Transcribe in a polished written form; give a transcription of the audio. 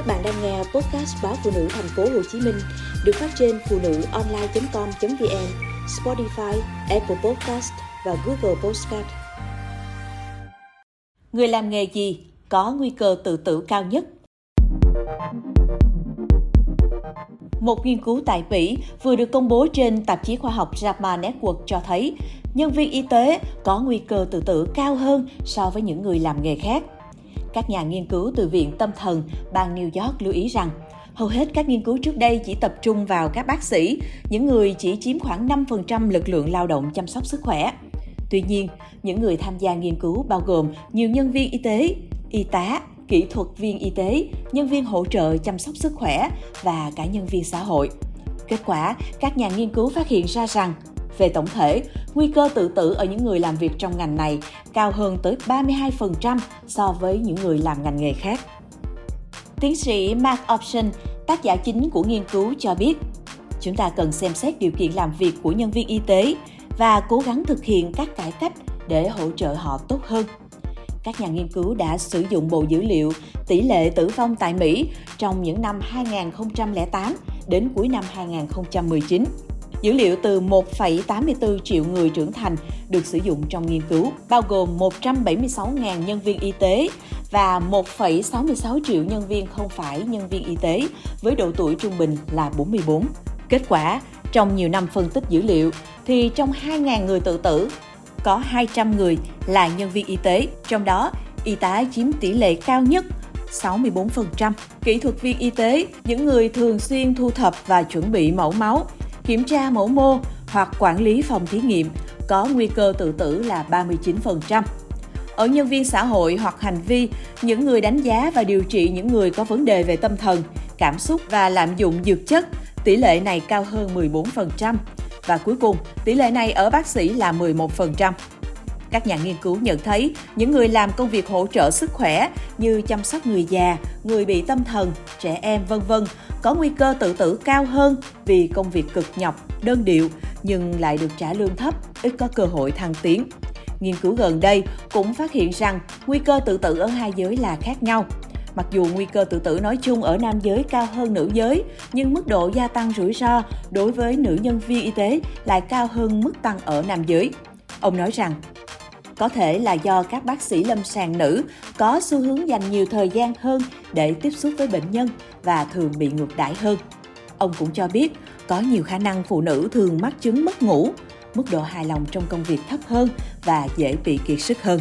Các bạn đang nghe podcast báo Phụ Nữ Thành phố Hồ Chí Minh được phát trên phunuonline.com.vn, Spotify, Apple Podcast và Google Podcast. Người làm nghề gì có nguy cơ tự tử cao nhất? Một nghiên cứu tại Mỹ vừa được công bố trên tạp chí khoa học JAMA Network cho thấy nhân viên y tế có nguy cơ tự tử cao hơn so với những người làm nghề khác. Các nhà nghiên cứu từ Viện Tâm thần bang New York lưu ý rằng, hầu hết các nghiên cứu trước đây chỉ tập trung vào các bác sĩ, những người chỉ chiếm khoảng 5% lực lượng lao động chăm sóc sức khỏe. Tuy nhiên, những người tham gia nghiên cứu bao gồm nhiều nhân viên y tế, y tá, kỹ thuật viên y tế, nhân viên hỗ trợ chăm sóc sức khỏe và cả nhân viên xã hội. Kết quả, các nhà nghiên cứu phát hiện ra rằng, về tổng thể, nguy cơ tự tử ở những người làm việc trong ngành này cao hơn tới 32% so với những người làm ngành nghề khác. Tiến sĩ Mark Option, tác giả chính của nghiên cứu cho biết, chúng ta cần xem xét điều kiện làm việc của nhân viên y tế và cố gắng thực hiện các cải cách để hỗ trợ họ tốt hơn. Các nhà nghiên cứu đã sử dụng bộ dữ liệu tỷ lệ tử vong tại Mỹ trong những năm 2008 đến cuối năm 2019. Dữ liệu từ 1,84 triệu người trưởng thành được sử dụng trong nghiên cứu, bao gồm 176.000 nhân viên y tế và 1,66 triệu nhân viên không phải nhân viên y tế với độ tuổi trung bình là 44. Kết quả, trong nhiều năm phân tích dữ liệu, thì trong 2.000 người tự tử, có 200 người là nhân viên y tế, trong đó y tá chiếm tỷ lệ cao nhất 64%, kỹ thuật viên y tế, những người thường xuyên thu thập và chuẩn bị mẫu máu, kiểm tra mẫu mô hoặc quản lý phòng thí nghiệm có nguy cơ tự tử là 39%. Ở nhân viên xã hội hoặc hành vi, những người đánh giá và điều trị những người có vấn đề về tâm thần, cảm xúc và lạm dụng dược chất, tỷ lệ này cao hơn 14%. Và cuối cùng, tỷ lệ này ở bác sĩ là 11%. Các nhà nghiên cứu nhận thấy những người làm công việc hỗ trợ sức khỏe như chăm sóc người già, người bị tâm thần, trẻ em v.v. có nguy cơ tự tử cao hơn vì công việc cực nhọc, đơn điệu nhưng lại được trả lương thấp, ít có cơ hội thăng tiến. Nghiên cứu gần đây cũng phát hiện rằng nguy cơ tự tử ở hai giới là khác nhau. Mặc dù nguy cơ tự tử nói chung ở nam giới cao hơn nữ giới, nhưng mức độ gia tăng rủi ro đối với nữ nhân viên y tế lại cao hơn mức tăng ở nam giới. Ông nói rằng, có thể là do các bác sĩ lâm sàng nữ có xu hướng dành nhiều thời gian hơn để tiếp xúc với bệnh nhân và thường bị ngược đãi hơn. Ông cũng cho biết có nhiều khả năng phụ nữ thường mắc chứng mất ngủ, mức độ hài lòng trong công việc thấp hơn và dễ bị kiệt sức hơn.